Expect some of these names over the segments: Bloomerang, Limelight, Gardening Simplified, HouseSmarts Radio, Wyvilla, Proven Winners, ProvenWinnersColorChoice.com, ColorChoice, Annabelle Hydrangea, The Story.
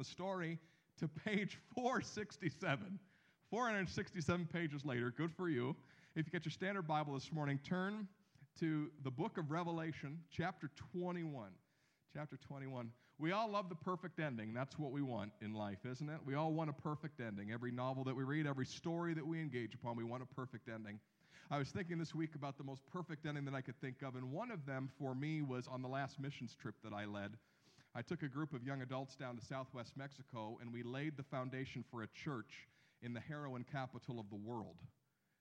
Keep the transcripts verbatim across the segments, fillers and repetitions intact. The Story to page four sixty-seven. four hundred sixty-seven pages later, good for you. If you get your standard Bible this morning, turn to the book of Revelation, chapter twenty-one. Chapter twenty-one. We all love the perfect ending. That's what we want in life, isn't it? We all want a perfect ending. Every novel that we read, every story that we engage upon, we want a perfect ending. I was thinking this week about the most perfect ending that I could think of, and one of them for me was on the last missions trip that I led. I took a group of young adults down to southwest Mexico, and we laid the foundation for a church in the heroin capital of the world.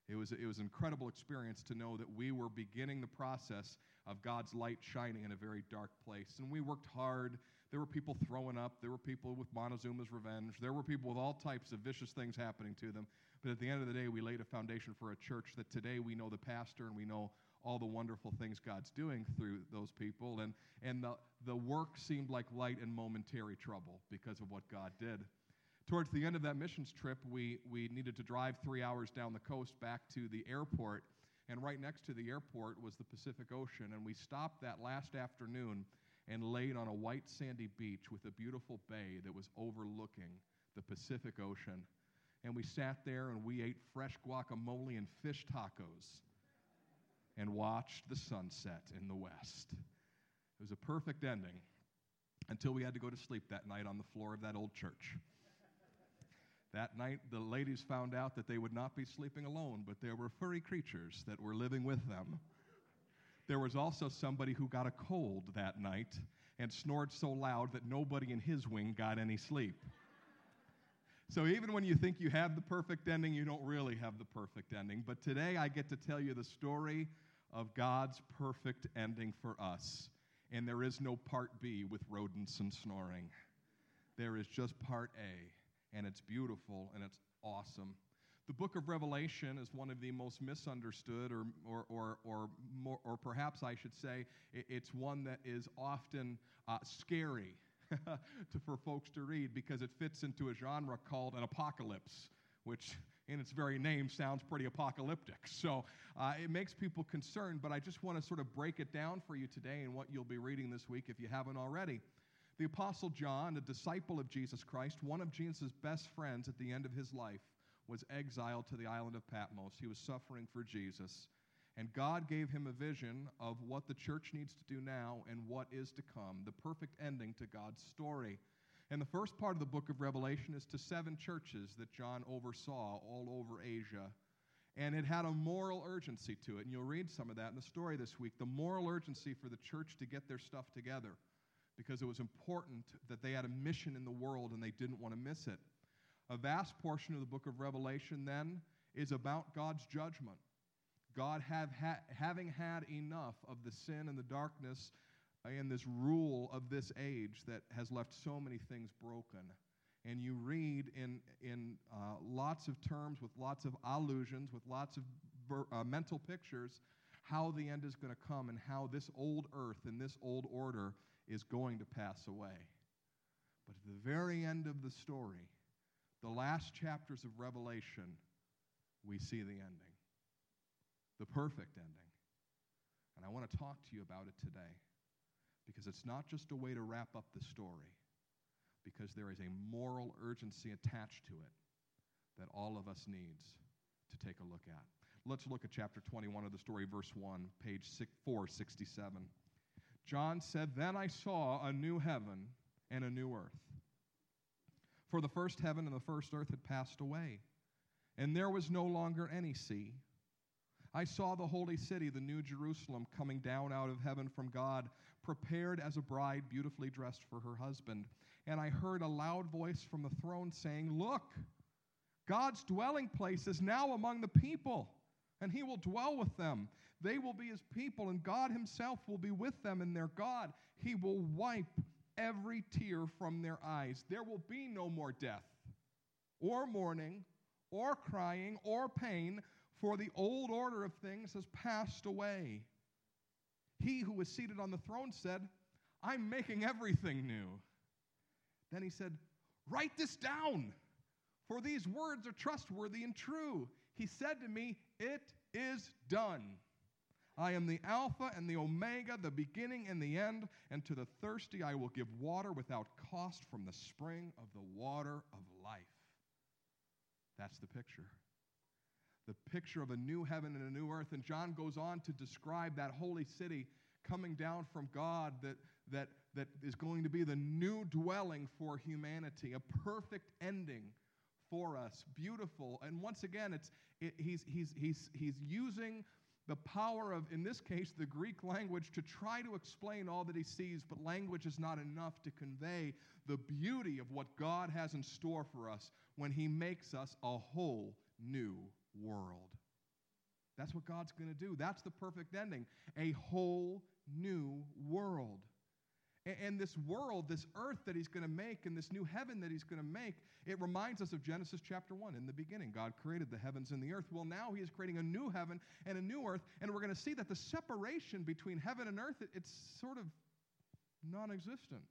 It was, it was an incredible experience to know that we were beginning the process of God's light shining in a very dark place. And we worked hard. There were people throwing up. There were people with Montezuma's revenge. There were people with all types of vicious things happening to them. But at the end of the day, we laid a foundation for a church that today we know the pastor and we know all the wonderful things God's doing through those people. And, and the, the work seemed like light and momentary trouble because of what God did. Towards the end of that missions trip, we, we needed to drive three hours down the coast back to the airport, and right next to the airport was the Pacific Ocean, and we stopped that last afternoon and laid on a white sandy beach with a beautiful bay that was overlooking the Pacific Ocean, and we sat there and we ate fresh guacamole and fish tacos and watched the sunset in the west. It was a perfect ending until we had to go to sleep that night on the floor of that old church. That night, the ladies found out that they would not be sleeping alone, but there were furry creatures that were living with them. There was also somebody who got a cold that night and snored so loud that nobody in his wing got any sleep. So even when you think you have the perfect ending, you don't really have the perfect ending. But today, I get to tell you the story of God's perfect ending for us. And there is no part B with rodents and snoring. There is just part A. And it's beautiful, and it's awesome. The book of Revelation is one of the most misunderstood, or or or or, more, or perhaps I should say, it's one that is often uh, scary to, for folks to read because it fits into a genre called an apocalypse, which in its very name sounds pretty apocalyptic. So uh, it makes people concerned, but I just want to sort of break it down for you today and what you'll be reading this week if you haven't already. The Apostle John, a disciple of Jesus Christ, one of Jesus' best friends at the end of his life, was exiled to the island of Patmos. He was suffering for Jesus, and God gave him a vision of what the church needs to do now and what is to come, the perfect ending to God's story. And the first part of the book of Revelation is to seven churches that John oversaw all over Asia, and it had a moral urgency to it, and you'll read some of that in the story this week, the moral urgency for the church to get their stuff together, because it was important that they had a mission in the world and they didn't want to miss it. A vast portion of the book of Revelation, then, is about God's judgment. God have ha- having had enough of the sin and the darkness and this rule of this age that has left so many things broken. And you read in, in uh, lots of terms, with lots of allusions, with lots of ver- uh, mental pictures, how the end is going to come and how this old earth and this old order is going to pass away. But at the very end of the story, the last chapters of Revelation, we see the ending, the perfect ending. And I want to talk to you about it today, because it's not just a way to wrap up the story, because there is a moral urgency attached to it that all of us needs to take a look at. Let's look at chapter twenty-one of the story, verse one, page four sixty-seven. John said, "Then I saw a new heaven and a new earth. For the first heaven and the first earth had passed away, and there was no longer any sea. I saw the holy city, the new Jerusalem, coming down out of heaven from God, prepared as a bride beautifully dressed for her husband. And I heard a loud voice from the throne saying, 'Look, God's dwelling place is now among the people, and he will dwell with them. They will be his people, and God himself will be with them and their God. He will wipe every tear from their eyes. There will be no more death, or mourning, or crying, or pain, for the old order of things has passed away.' He who was seated on the throne said, 'I'm making everything new.' Then he said, 'Write this down, for these words are trustworthy and true.' He said to me, 'It is done. I am the Alpha and the Omega, the beginning and the end, and to the thirsty I will give water without cost from the spring of the water of life. That's the picture. The picture of a new heaven and a new earth. And John goes on to describe that holy city coming down from God that, that, that is going to be the new dwelling for humanity, a perfect ending for us, beautiful. And once again, it's it, he's, he's, he's, he's using the power of, in this case, the Greek language to try to explain all that he sees, but language is not enough to convey the beauty of what God has in store for us when he makes us a whole new world. That's what God's going to do. That's the perfect ending, a whole new world. And this world, this earth that he's going to make, and this new heaven that he's going to make, it reminds us of Genesis chapter one. In the beginning, God created the heavens and the earth. Well, now he is creating a new heaven and a new earth, and we're going to see that the separation between heaven and earth, it's sort of non-existent.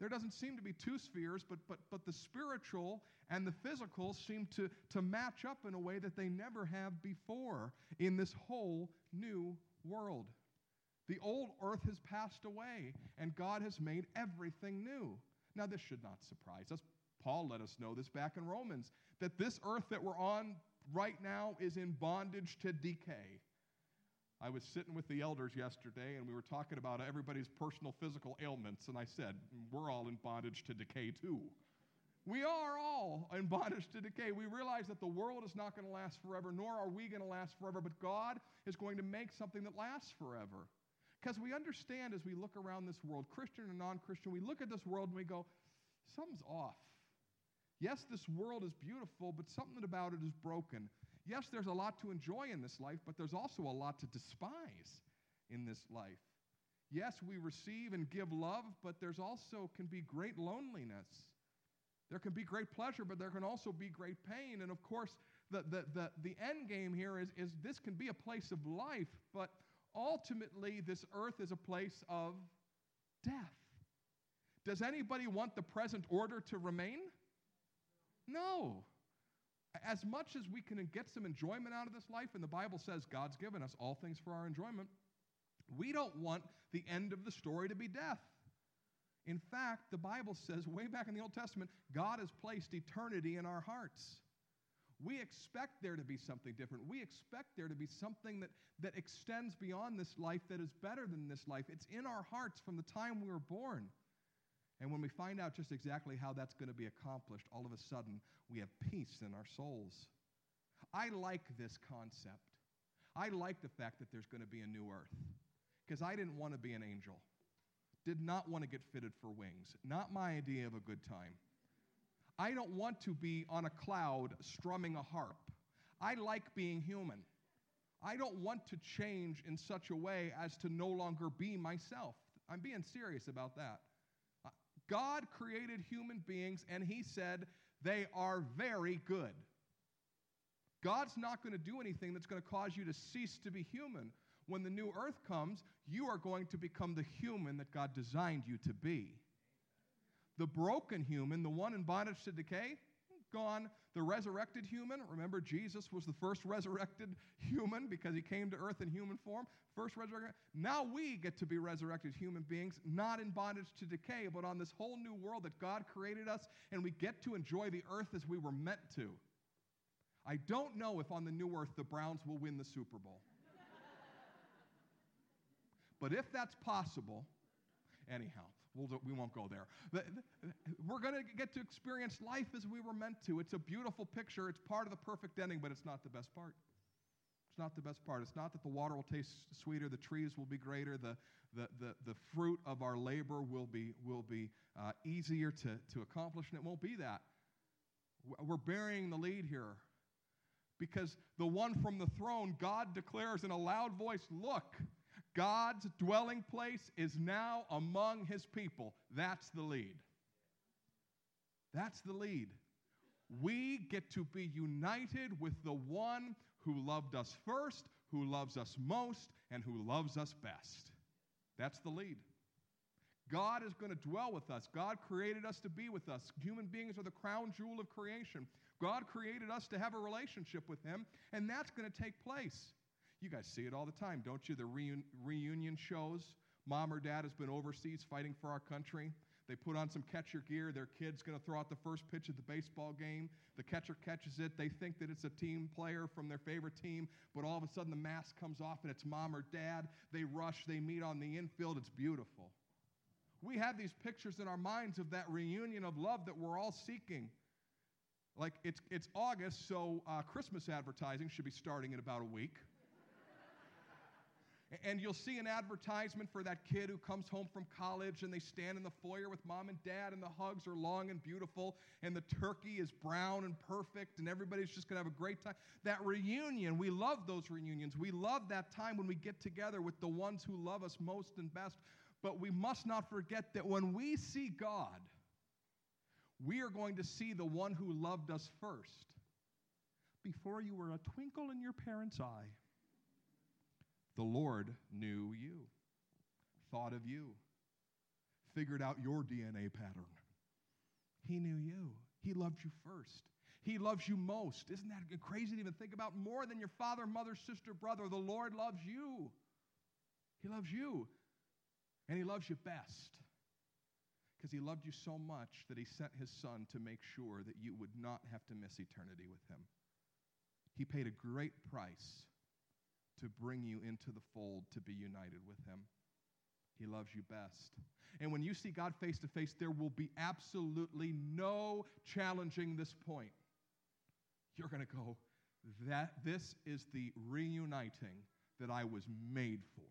There doesn't seem to be two spheres, but but but the spiritual and the physical seem to, to match up in a way that they never have before in this whole new world. The old earth has passed away, and God has made everything new. Now, this should not surprise us. Paul let us know this back in Romans, that this earth that we're on right now is in bondage to decay. I was sitting with the elders yesterday, and we were talking about everybody's personal physical ailments, and I said, we're all in bondage to decay too. We are all in bondage to decay. We realize that the world is not going to last forever, nor are we going to last forever, but God is going to make something that lasts forever. Because we understand as we look around this world, Christian and non-Christian, we look at this world and we go, something's off. Yes, this world is beautiful, but something about it is broken. Yes, there's a lot to enjoy in this life, but there's also a lot to despise in this life. Yes, we receive and give love, but there's also can be great loneliness. There can be great pleasure, but there can also be great pain. And of course, the, the, the, the end game here is, is this can be a place of life, but ultimately, this earth is a place of death. Does anybody want the present order to remain? No. As much as we can get some enjoyment out of this life, and the Bible says God's given us all things for our enjoyment, we don't want the end of the story to be death. In fact, the Bible says way back in the Old Testament, God has placed eternity in our hearts. We expect there to be something different. We expect there to be something that, that extends beyond this life, that is better than this life. It's in our hearts from the time we were born. And when we find out just exactly how that's going to be accomplished, all of a sudden we have peace in our souls. I like this concept. I like the fact that there's going to be a new earth, because I didn't want to be an angel. Did not want to get fitted for wings. Not my idea of a good time. I don't want to be on a cloud strumming a harp. I like being human. I don't want to change in such a way as to no longer be myself. I'm being serious about that. God created human beings, and he said they are very good. God's not going to do anything that's going to cause you to cease to be human. When the new earth comes, you are going to become the human that God designed you to be. The broken human, the one in bondage to decay, gone. The resurrected human, remember Jesus was the first resurrected human because he came to earth in human form. First resurrected. Now we get to be resurrected human beings, not in bondage to decay, but on this whole new world that God created us, and we get to enjoy the earth as we were meant to. I don't know if on the new earth the Browns will win the Super Bowl. But if that's possible, anyhow, we'll, we won't go there. We're going to get to experience life as we were meant to. It's a beautiful picture. It's part of the perfect ending, but it's not the best part. It's not the best part. It's not that the water will taste sweeter, the trees will be greater, the the the, the fruit of our labor will be will be uh, easier to, to accomplish, and it won't be that. We're burying the lead here, because the one from the throne, God declares in a loud voice, look, God's dwelling place is now among his people. That's the lead. That's the lead. We get to be united with the one who loved us first, who loves us most, and who loves us best. That's the lead. God is going to dwell with us. God created us to be with us. Human beings are the crown jewel of creation. God created us to have a relationship with him, and that's going to take place. You guys see it all the time, don't you? The reun- reunion shows. Mom or dad has been overseas fighting for our country. They put on some catcher gear. Their kid's going to throw out the first pitch at the baseball game. The catcher catches it. They think that it's a team player from their favorite team, but all of a sudden the mask comes off and it's mom or dad. They rush. They meet on the infield. It's beautiful. We have these pictures in our minds of that reunion of love that we're all seeking. Like, it's, it's August, so uh, Christmas advertising should be starting in about a week. And you'll see an advertisement for that kid who comes home from college and they stand in the foyer with mom and dad and the hugs are long and beautiful and the turkey is brown and perfect and everybody's just going to have a great time. That reunion, we love those reunions. We love that time when we get together with the ones who love us most and best. But we must not forget that when we see God, we are going to see the one who loved us first. Before you were a twinkle in your parents' eye, the Lord knew you, thought of you, figured out your D N A pattern. He knew you. He loved you first. He loves you most. Isn't that crazy to even think about? More than your father, mother, sister, brother, the Lord loves you. He loves you, and he loves you best because he loved you so much that he sent his son to make sure that you would not have to miss eternity with him. He paid a great price to bring you into the fold, to be united with him. He loves you best. And when you see God face to face, there will be absolutely no challenging this point. You're going to go, that this is the reuniting that I was made for.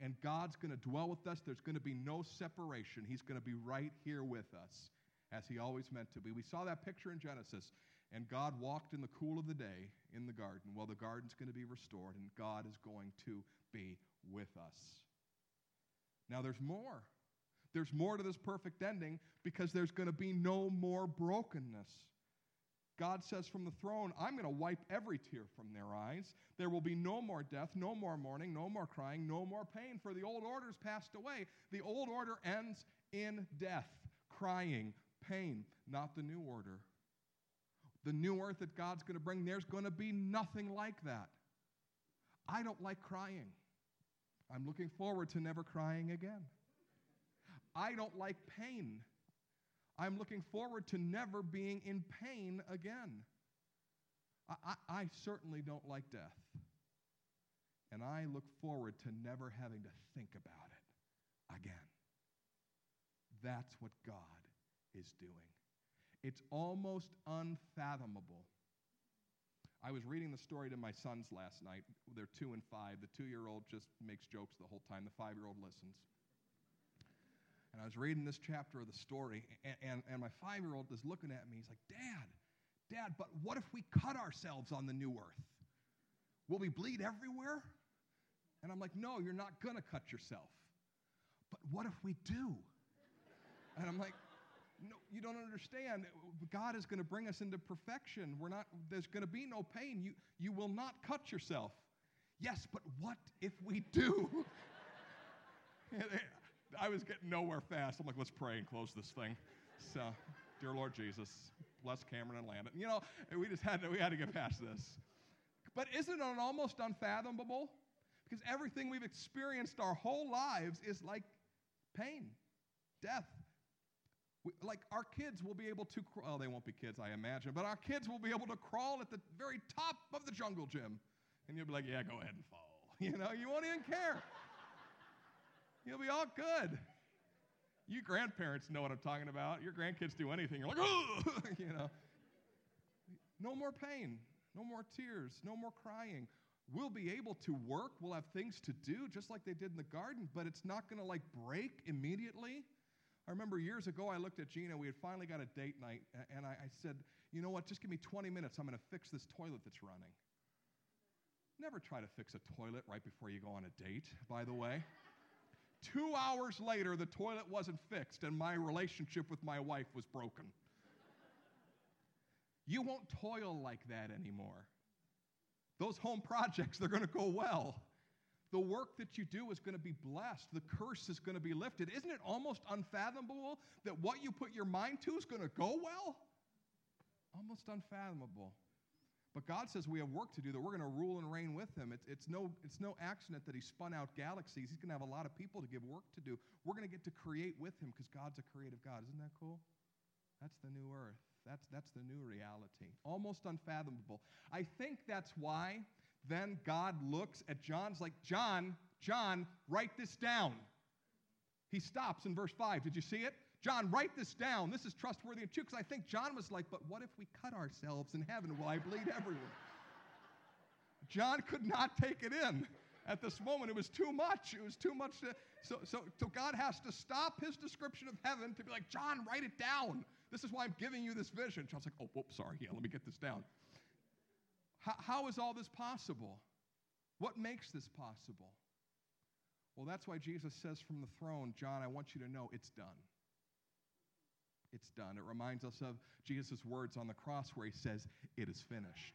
And God's going to dwell with us. There's going to be no separation. He's going to be right here with us, as he always meant to be. We saw that picture in Genesis. And God walked in the cool of the day in the garden. Well, the garden's going to be restored, and God is going to be with us. Now, there's more. There's more to this perfect ending because there's going to be no more brokenness. God says from the throne, I'm going to wipe every tear from their eyes. There will be no more death, no more mourning, no more crying, no more pain, for the old order's passed away. The old order ends in death, crying, pain, not the new order. The new earth that God's going to bring, there's going to be nothing like that. I don't like crying. I'm looking forward to never crying again. I don't like pain. I'm looking forward to never being in pain again. I, I, I certainly don't like death. And I look forward to never having to think about it again. That's what God is doing. It's almost unfathomable. I was reading the story to my sons last night. They're two and five. The two-year-old just makes jokes the whole time. The five-year-old listens. And I was reading this chapter of the story, and, and, and my five-year-old is looking at me. He's like, Dad, Dad, but what if we cut ourselves on the new earth? Will we bleed everywhere? And I'm like, no, you're not going to cut yourself. But what if we do? And I'm like, no, you don't understand. God is going to bring us into perfection. We're not, there's going to be no pain. You, you will not cut yourself. Yes, but what if we do? I was getting nowhere fast. I'm like, let's pray and close this thing. So, dear Lord Jesus, bless Cameron and Landon. You know, we just had to, we had to get past this. But isn't it almost unfathomable? Because everything we've experienced our whole lives is like pain, death. We, like our kids will be able to, cr- well, they won't be kids, I imagine, but our kids will be able to crawl at the very top of the jungle gym. And you'll be like, yeah, go ahead and fall. You know, you won't even care. You'll be all good. You grandparents know what I'm talking about. Your grandkids do anything. You're like, oh, you know. No more pain, no more tears, no more crying. We'll be able to work. We'll have things to do just like they did in the garden, but it's not going to like break immediately. I remember years ago, I looked at Gina. We had finally got a date night, and I, I said, you know what, just give me twenty minutes. I'm going to fix this toilet that's running. Never try to fix a toilet right before you go on a date, by the way. Two hours later, the toilet wasn't fixed, and my relationship with my wife was broken. You won't toil like that anymore. Those home projects, they're going to go well. The work that you do is going to be blessed. The curse is going to be lifted. Isn't it almost unfathomable that what you put your mind to is going to go well? Almost unfathomable. But God says we have work to do, that we're going to rule and reign with him. It's, it's, no, it's no accident that he spun out galaxies. He's going to have a lot of people to give work to do. We're going to get to create with him because God's a creative God. Isn't that cool? That's the new earth. That's, that's the new reality. Almost unfathomable. I think that's why then God looks at John's like, John, John, write this down. He stops in verse five. Did you see it? John, write this down. This is trustworthy and true. Because I think John was like, but what if we cut ourselves in heaven? Will I bleed everywhere? John could not take it in at this moment. It was too much. It was too much. To, so, so, so God has to stop his description of heaven to be like, John, write it down. This is why I'm giving you this vision. John's like, oh, whoops, sorry. Yeah, let me get this down. How, how is all this possible? What makes this possible? Well, that's why Jesus says from the throne, John, I want you to know it's done. It's done. It reminds us of Jesus' words on the cross where he says, it is finished.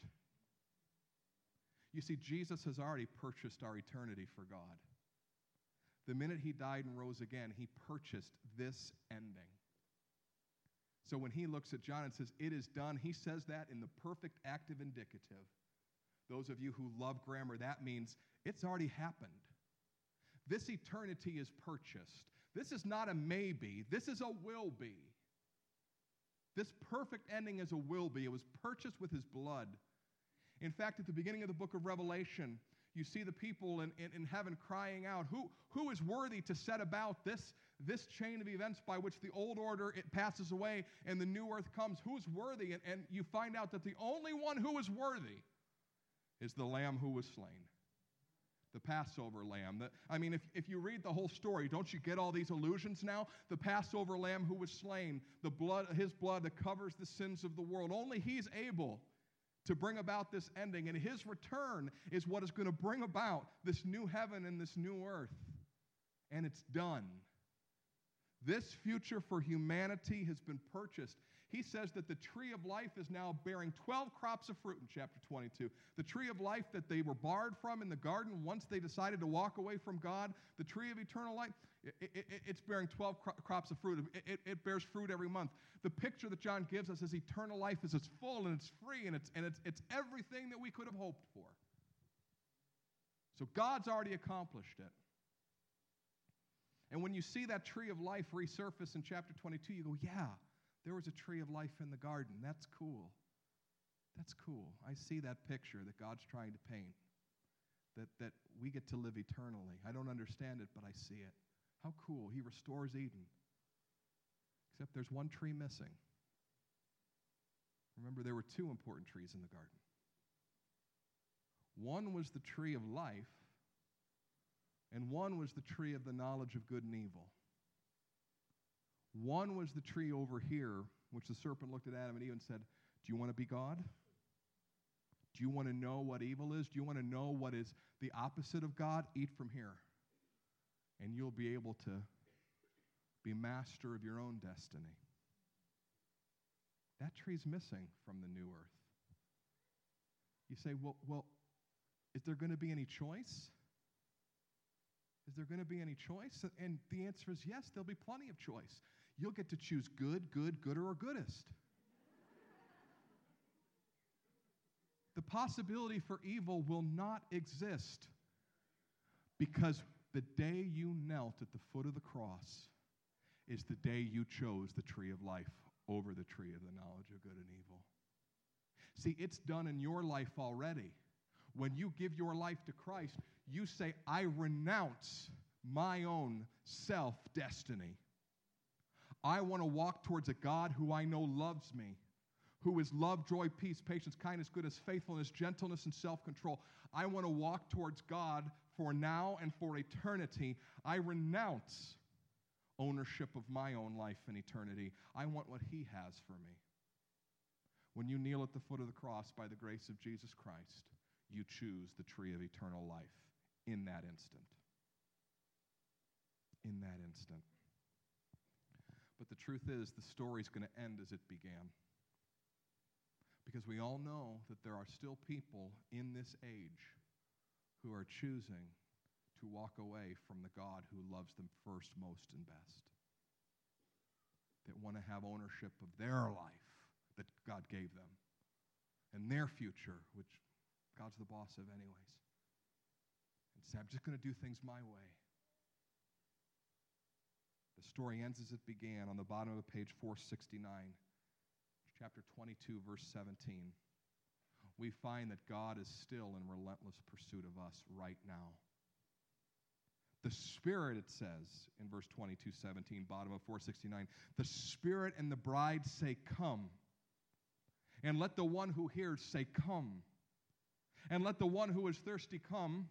You see, Jesus has already purchased our eternity for God. The minute he died and rose again, he purchased this ending. So when he looks at John and says, it is done, he says that in the perfect active indicative. Those of you who love grammar, that means it's already happened. This eternity is purchased. This is not a maybe. This is a will be. This perfect ending is a will be. It was purchased with his blood. In fact, at the beginning of the book of Revelation, you see the people in, in, in heaven crying out, who, who is worthy to set about this, this chain of events by which the old order, it passes away and the new earth comes? Who is worthy? And, and you find out that the only one who is worthy is the Lamb who was slain. The Passover lamb. The, I mean, if, if you read the whole story, don't you get all these allusions now? The Passover lamb who was slain, the blood, his blood that covers the sins of the world. Only he's able to bring about this ending, and his return is what is going to bring about this new heaven and this new earth. And it's done. This future for humanity has been purchased. He says that the tree of life is now bearing twelve crops of fruit in chapter twenty-two. The tree of life that they were barred from in the garden once they decided to walk away from God, the tree of eternal life, it, it, it's bearing twelve cro- crops of fruit. It, it, it bears fruit every month. The picture that John gives us is eternal life is it's full and it's free and it's, and it's, it's everything that we could have hoped for. So God's already accomplished it. And when you see that tree of life resurface in chapter twenty-two, you go, yeah, there was a tree of life in the garden. That's cool. That's cool. I see that picture that God's trying to paint, that, that we get to live eternally. I don't understand it, but I see it. How cool. He restores Eden. Except there's one tree missing. Remember, there were two important trees in the garden. One was the tree of life, and one was the tree of the knowledge of good and evil. One was the tree over here, which the serpent looked at Adam and Eve and said, do you want to be God? Do you want to know what evil is? Do you want to know what is the opposite of God? Eat from here, and you'll be able to be master of your own destiny. That tree's missing from the new earth. You say, well, well, is there going to be any choice? Is there going to be any choice? And the answer is yes, there'll be plenty of choice. You'll get to choose good, good, gooder, or goodest. The possibility for evil will not exist because the day you knelt at the foot of the cross is the day you chose the tree of life over the tree of the knowledge of good and evil. See, it's done in your life already. When you give your life to Christ, you say, I renounce my own self-destiny. I want to walk towards a God who I know loves me, who is love, joy, peace, patience, kindness, goodness, faithfulness, gentleness, and self-control. I want to walk towards God for now and for eternity. I renounce ownership of my own life in eternity. I want what he has for me. When you kneel at the foot of the cross by the grace of Jesus Christ, you choose the tree of eternal life in that instant. In that instant. But the truth is, the story's going to end as it began. Because we all know that there are still people in this age who are choosing to walk away from the God who loves them first, most, and best. That want to have ownership of their life that God gave them. and their future, which God's the boss of anyways, and say, I'm just going to do things my way. The story ends as it began on the bottom of page four sixty-nine, chapter twenty-two, verse seventeen. We find that God is still in relentless pursuit of us right now. The Spirit, it says in verse twenty-two, seventeen, bottom of four sixty-nine, the Spirit and the bride say, come. And let the one who hears say, come. And let the one who is thirsty come.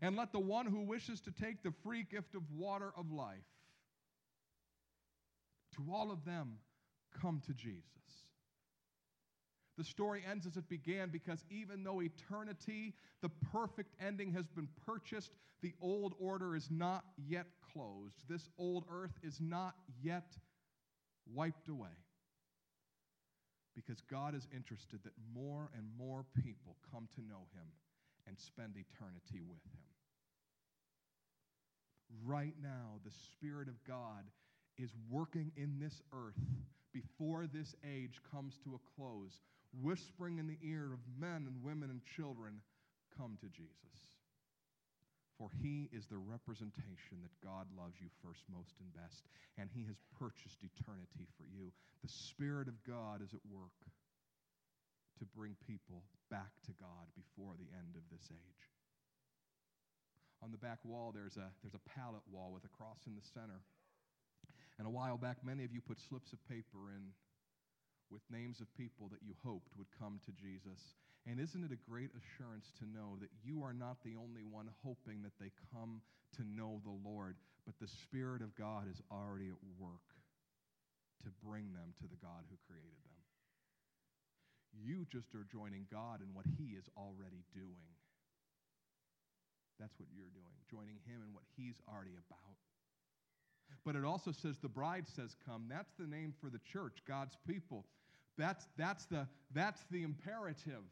And let the one who wishes to take the free gift of water of life. To all of them, come to Jesus. The story ends as it began because even though eternity, the perfect ending has been purchased, the old order is not yet closed. This old earth is not yet wiped away. Because God is interested that more and more people come to know him and spend eternity with him. Right now, the Spirit of God is working in this earth before this age comes to a close, whispering in the ear of men and women and children, come to Jesus. For he is the representation that God loves you first, most, and best, and he has purchased eternity for you. The Spirit of God is at work to bring people back to God before the end of this age. On the back wall, there's a, there's a pallet wall with a cross in the center. And a while back, many of you put slips of paper in with names of people that you hoped would come to Jesus. And isn't it a great assurance to know that you are not the only one hoping that they come to know the Lord, but the Spirit of God is already at work to bring them to the God who created them. You just are joining God in what he is already doing. That's what you're doing, joining him in what he's already about. But it also says the bride says, come. That's the name for the church, God's people. That's, that's, the, that's the imperative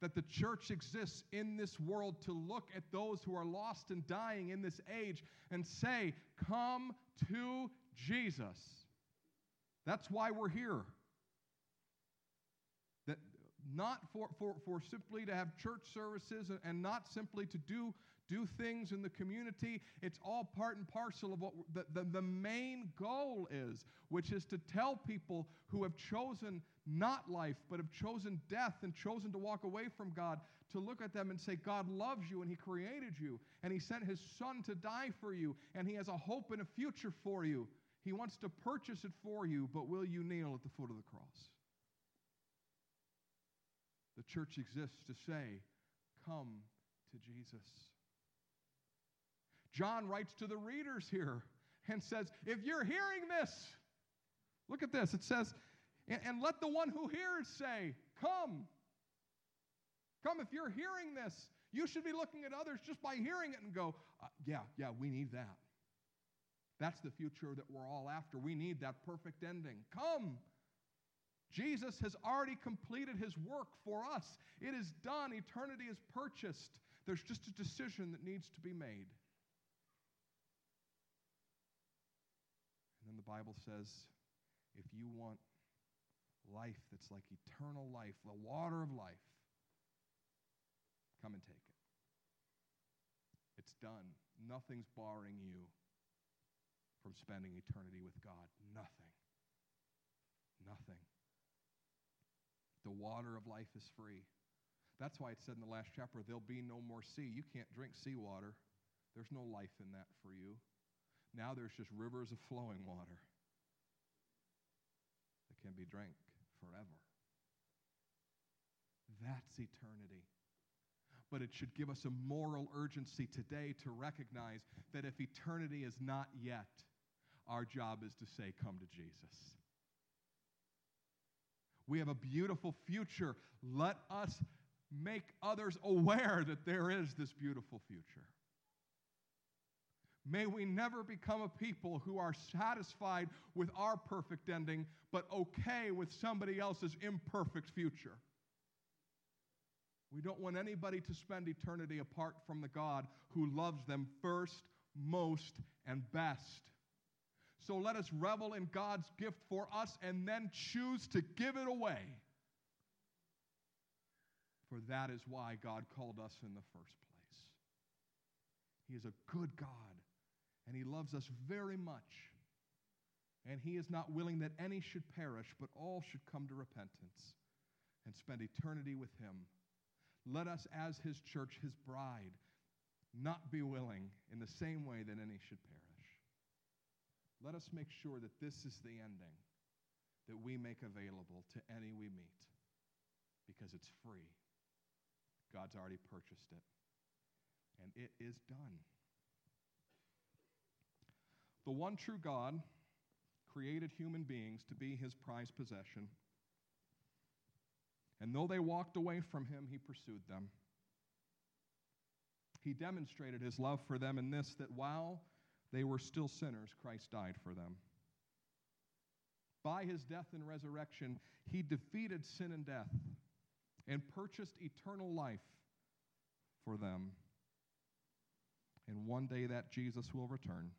that the church exists in this world to look at those who are lost and dying in this age and say, come to Jesus. That's why we're here. That not for, for, for simply to have church services and not simply to do Do things in the community. It's all part and parcel of what the, the, the main goal is, which is to tell people who have chosen not life, but have chosen death and chosen to walk away from God, to look at them and say, God loves you and he created you and he sent his son to die for you and he has a hope and a future for you. He wants to purchase it for you, but will you kneel at the foot of the cross? The church exists to say, come to Jesus. John writes to the readers here and says, if you're hearing this, look at this. It says, and let the one who hears say, come. Come, if you're hearing this, you should be looking at others just by hearing it and go, uh, yeah, yeah, we need that. That's the future that we're all after. We need that perfect ending. Come. Jesus has already completed his work for us. It is done. Eternity is purchased. There's just a decision that needs to be made. And then the Bible says, if you want life that's like eternal life, the water of life, come and take it. It's done. Nothing's barring you from spending eternity with God. Nothing. Nothing. The water of life is free. That's why it said in the last chapter, there'll be no more sea. You can't drink seawater. There's no life in that for you. Now there's just rivers of flowing water that can be drank forever. That's eternity. But it should give us a moral urgency today to recognize that if eternity is not yet, our job is to say, come to Jesus. We have a beautiful future. Let us make others aware that there is this beautiful future. May we never become a people who are satisfied with our perfect ending, but okay with somebody else's imperfect future. We don't want anybody to spend eternity apart from the God who loves them first, most, and best. So let us revel in God's gift for us and then choose to give it away for that is why God called us in the first place. He is a good God, and he loves us very much. And he is not willing that any should perish, but all should come to repentance and spend eternity with him. Let us, as his church, his bride, not be willing in the same way that any should perish. Let us make sure that this is the ending that we make available to any we meet, because it's free. God's already purchased it, and it is done. The one true God created human beings to be his prized possession. And though they walked away from him, he pursued them. He demonstrated his love for them in this, that while they were still sinners, Christ died for them. By his death and resurrection, he defeated sin and death and purchased eternal life for them. And one day that Jesus will return,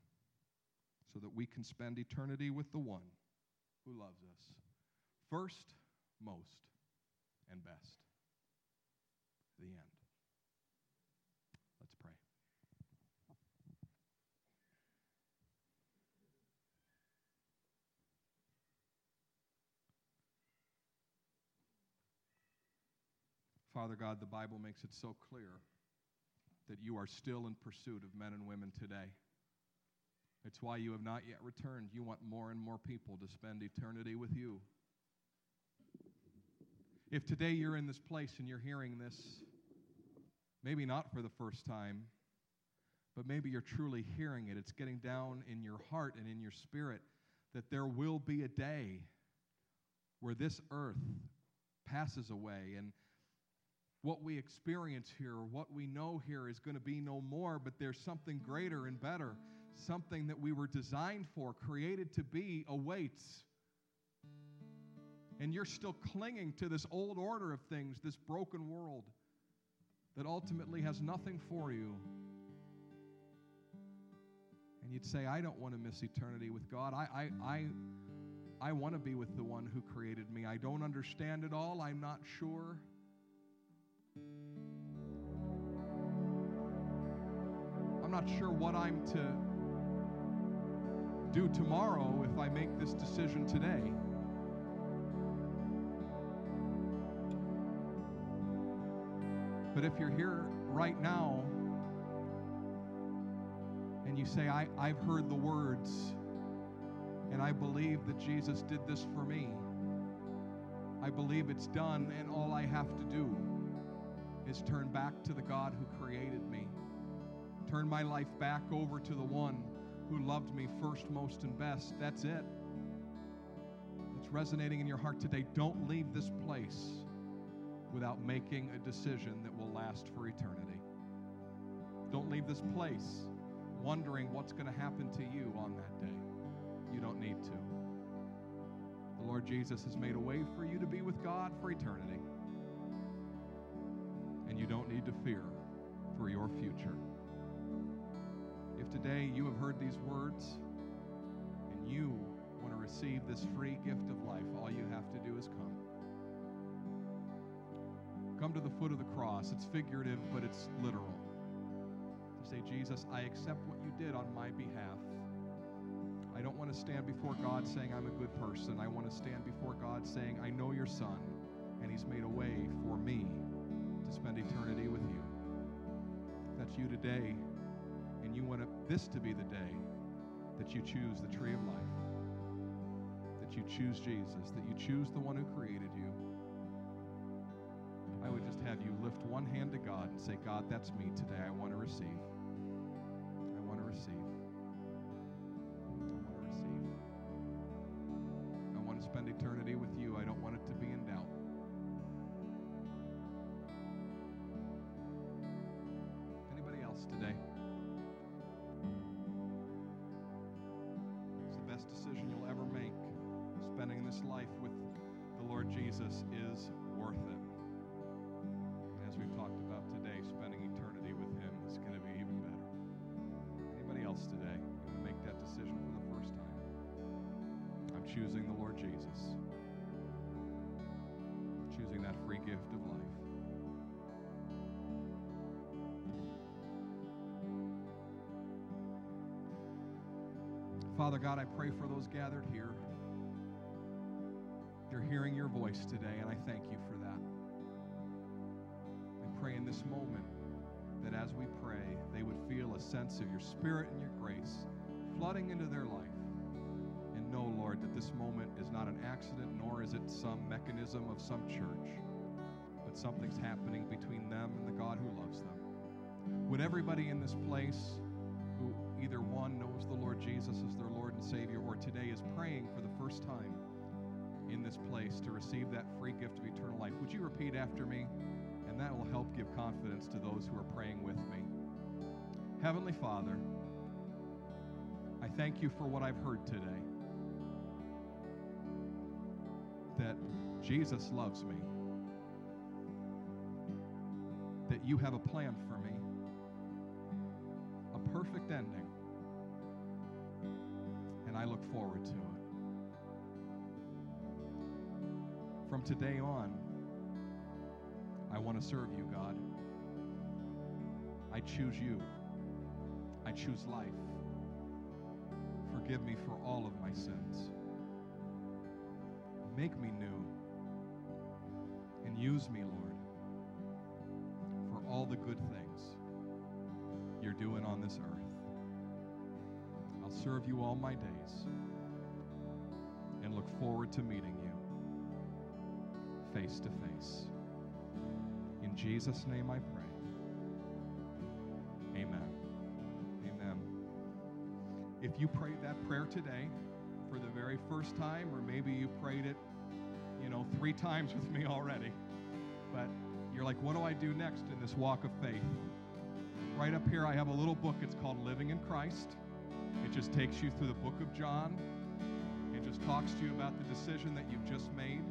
so that we can spend eternity with the one who loves us first, most, and best. The end. Let's pray. Father God, the Bible makes it so clear that you are still in pursuit of men and women today. It's why you have not yet returned. You want more and more people to spend eternity with you. If today you're in this place and you're hearing this, maybe not for the first time, but maybe you're truly hearing it. It's getting down in your heart and in your spirit that there will be a day where this earth passes away, and what we experience here, what we know here is going to be no more, but there's something greater and better. Something that we were designed for, created to be, awaits. And you're still clinging to this old order of things, this broken world that ultimately has nothing for you. And you'd say, I don't want to miss eternity with God. I, I, I, I want to be with the one who created me. I don't understand it all. I'm not sure. I'm not sure what I'm to do tomorrow if I make this decision today. But if you're here right now and you say, I, I've heard the words and I believe that Jesus did this for me. I believe it's done, and all I have to do is turn back to the God who created me. Turn my life back over to the one who loved me first, most, and best. That's it. It's resonating in your heart today. Don't leave this place without making a decision that will last for eternity. Don't leave this place wondering what's going to happen to you on that day. You don't need to. The Lord Jesus has made a way for you to be with God for eternity. And you don't need to fear for your future. If today you have heard these words and you want to receive this free gift of life, all you have to do is come. Come to the foot of the cross. It's figurative, but it's literal. To say, Jesus, I accept what you did on my behalf. I don't want to stand before God saying I'm a good person. I want to stand before God saying, I know your son, and he's made a way for me to spend eternity with you. If that's you today, and you want this to be the day that you choose the tree of life, that you choose Jesus, that you choose the one who created you, I would just have you lift one hand to God and say, God, that's me today. I want to receive. I want to receive. I want to receive. I want to spend eternity with you. I don't want it to be in doubt. Anybody else today? Life with the Lord Jesus is worth it. And as we've talked about today, spending eternity with him is going to be even better. Anybody else today who would make that decision for the first time? I'm choosing the Lord Jesus. I'm choosing that free gift of life. Father God, I pray for those gathered here. They're hearing your voice today, and I thank you for that. I pray in this moment that as we pray, they would feel a sense of your Spirit and your grace flooding into their life. And know, Lord, that this moment is not an accident, nor is it some mechanism of some church, but something's happening between them and the God who loves them. Would everybody in this place who either one knows the Lord Jesus as their Lord and Savior, or today is praying for the first time in this place to receive that free gift of eternal life, would you repeat after me? And that will help give confidence to those who are praying with me. Heavenly Father, I thank you for what I've heard today, that Jesus loves me, that you have a plan for me, a perfect ending, and I look forward to it. From today on, I want to serve you, God. I choose you. I choose life. Forgive me for all of my sins. Make me new. And use me, Lord, for all the good things you're doing on this earth. I'll serve you all my days and look forward to meeting you face to face. In Jesus' name I pray. Amen. Amen. If you prayed that prayer today for the very first time, or maybe you prayed it, you know, three times with me already, but you're like, what do I do next in this walk of faith? Right up here I have a little book. It's called Living in Christ. It just takes you through the book of John. It just talks to you about the decision that you've just made.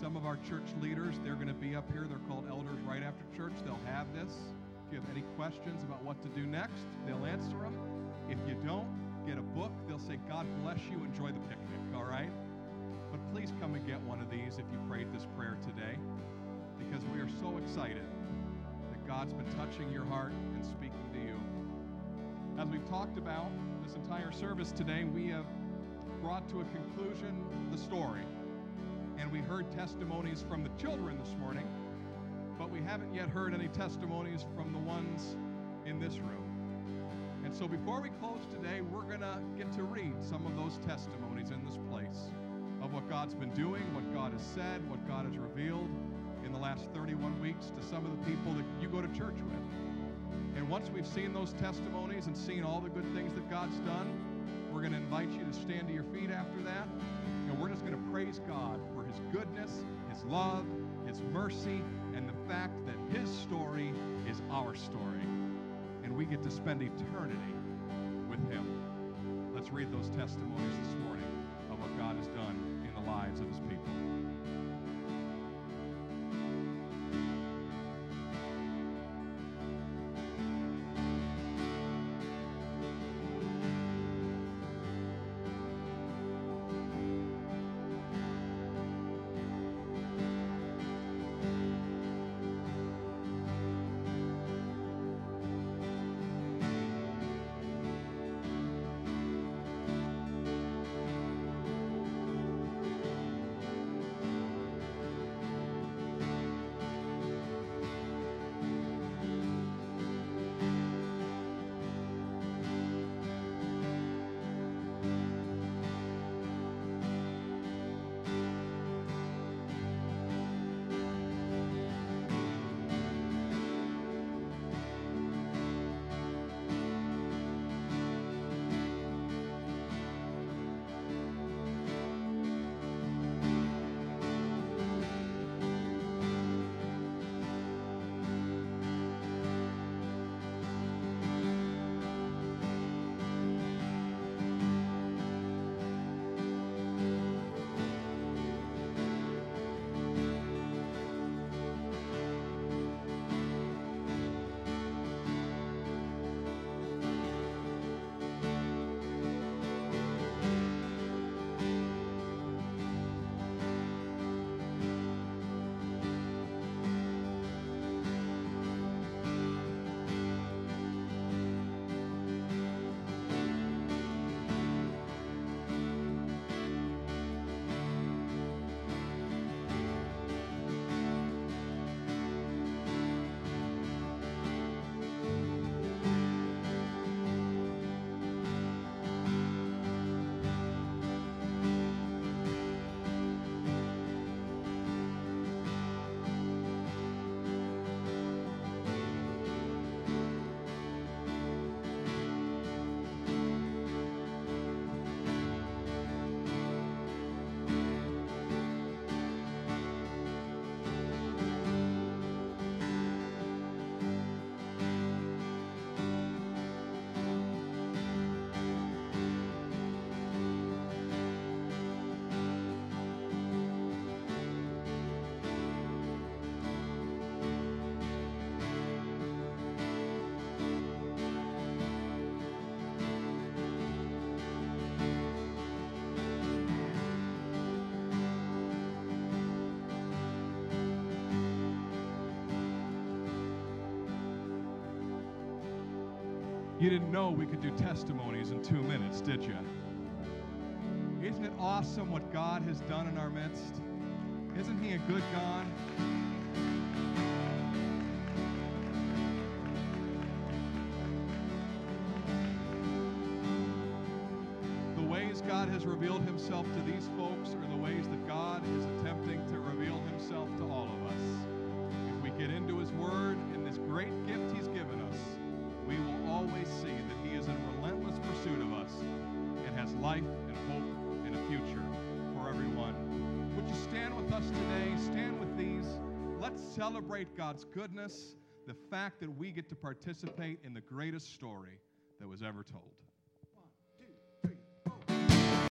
Some of our church leaders, they're going to be up here. They're called elders right after church. They'll have this. If you have any questions about what to do next, they'll answer them. If you don't, get a book. They'll say, God bless you. Enjoy the picnic, all right? But please come and get one of these if you prayed this prayer today, because we are so excited that God's been touching your heart and speaking to you. As we've talked about this entire service today, we have brought to a conclusion the story. And we heard testimonies from the children this morning, but we haven't yet heard any testimonies from the ones in this room. And so before we close today, we're going to get to read some of those testimonies in this place of what God's been doing, what God has said, what God has revealed in the last thirty-one weeks to some of the people that you go to church with. And once we've seen those testimonies and seen all the good things that God's done, we're going to invite you to stand to your feet after that. And we're just going to praise God for his goodness, his love, his mercy, and the fact that his story is our story. And we get to spend eternity with him. Let's read those testimonies this morning of what God has done in the lives of his people. You didn't know we could do testimonies in two minutes, did you? Isn't it awesome what God has done in our midst? Isn't He a good God? The ways God has revealed Himself to these folks are the ways that God is attempting to reveal Himself to all of us. If we get into His Word and this great gift He's given us, we will always see that He is in relentless pursuit of us and has life and hope and a future for everyone. Would you stand with us today? Stand with these. Let's celebrate God's goodness, the fact that we get to participate in the greatest story that was ever told.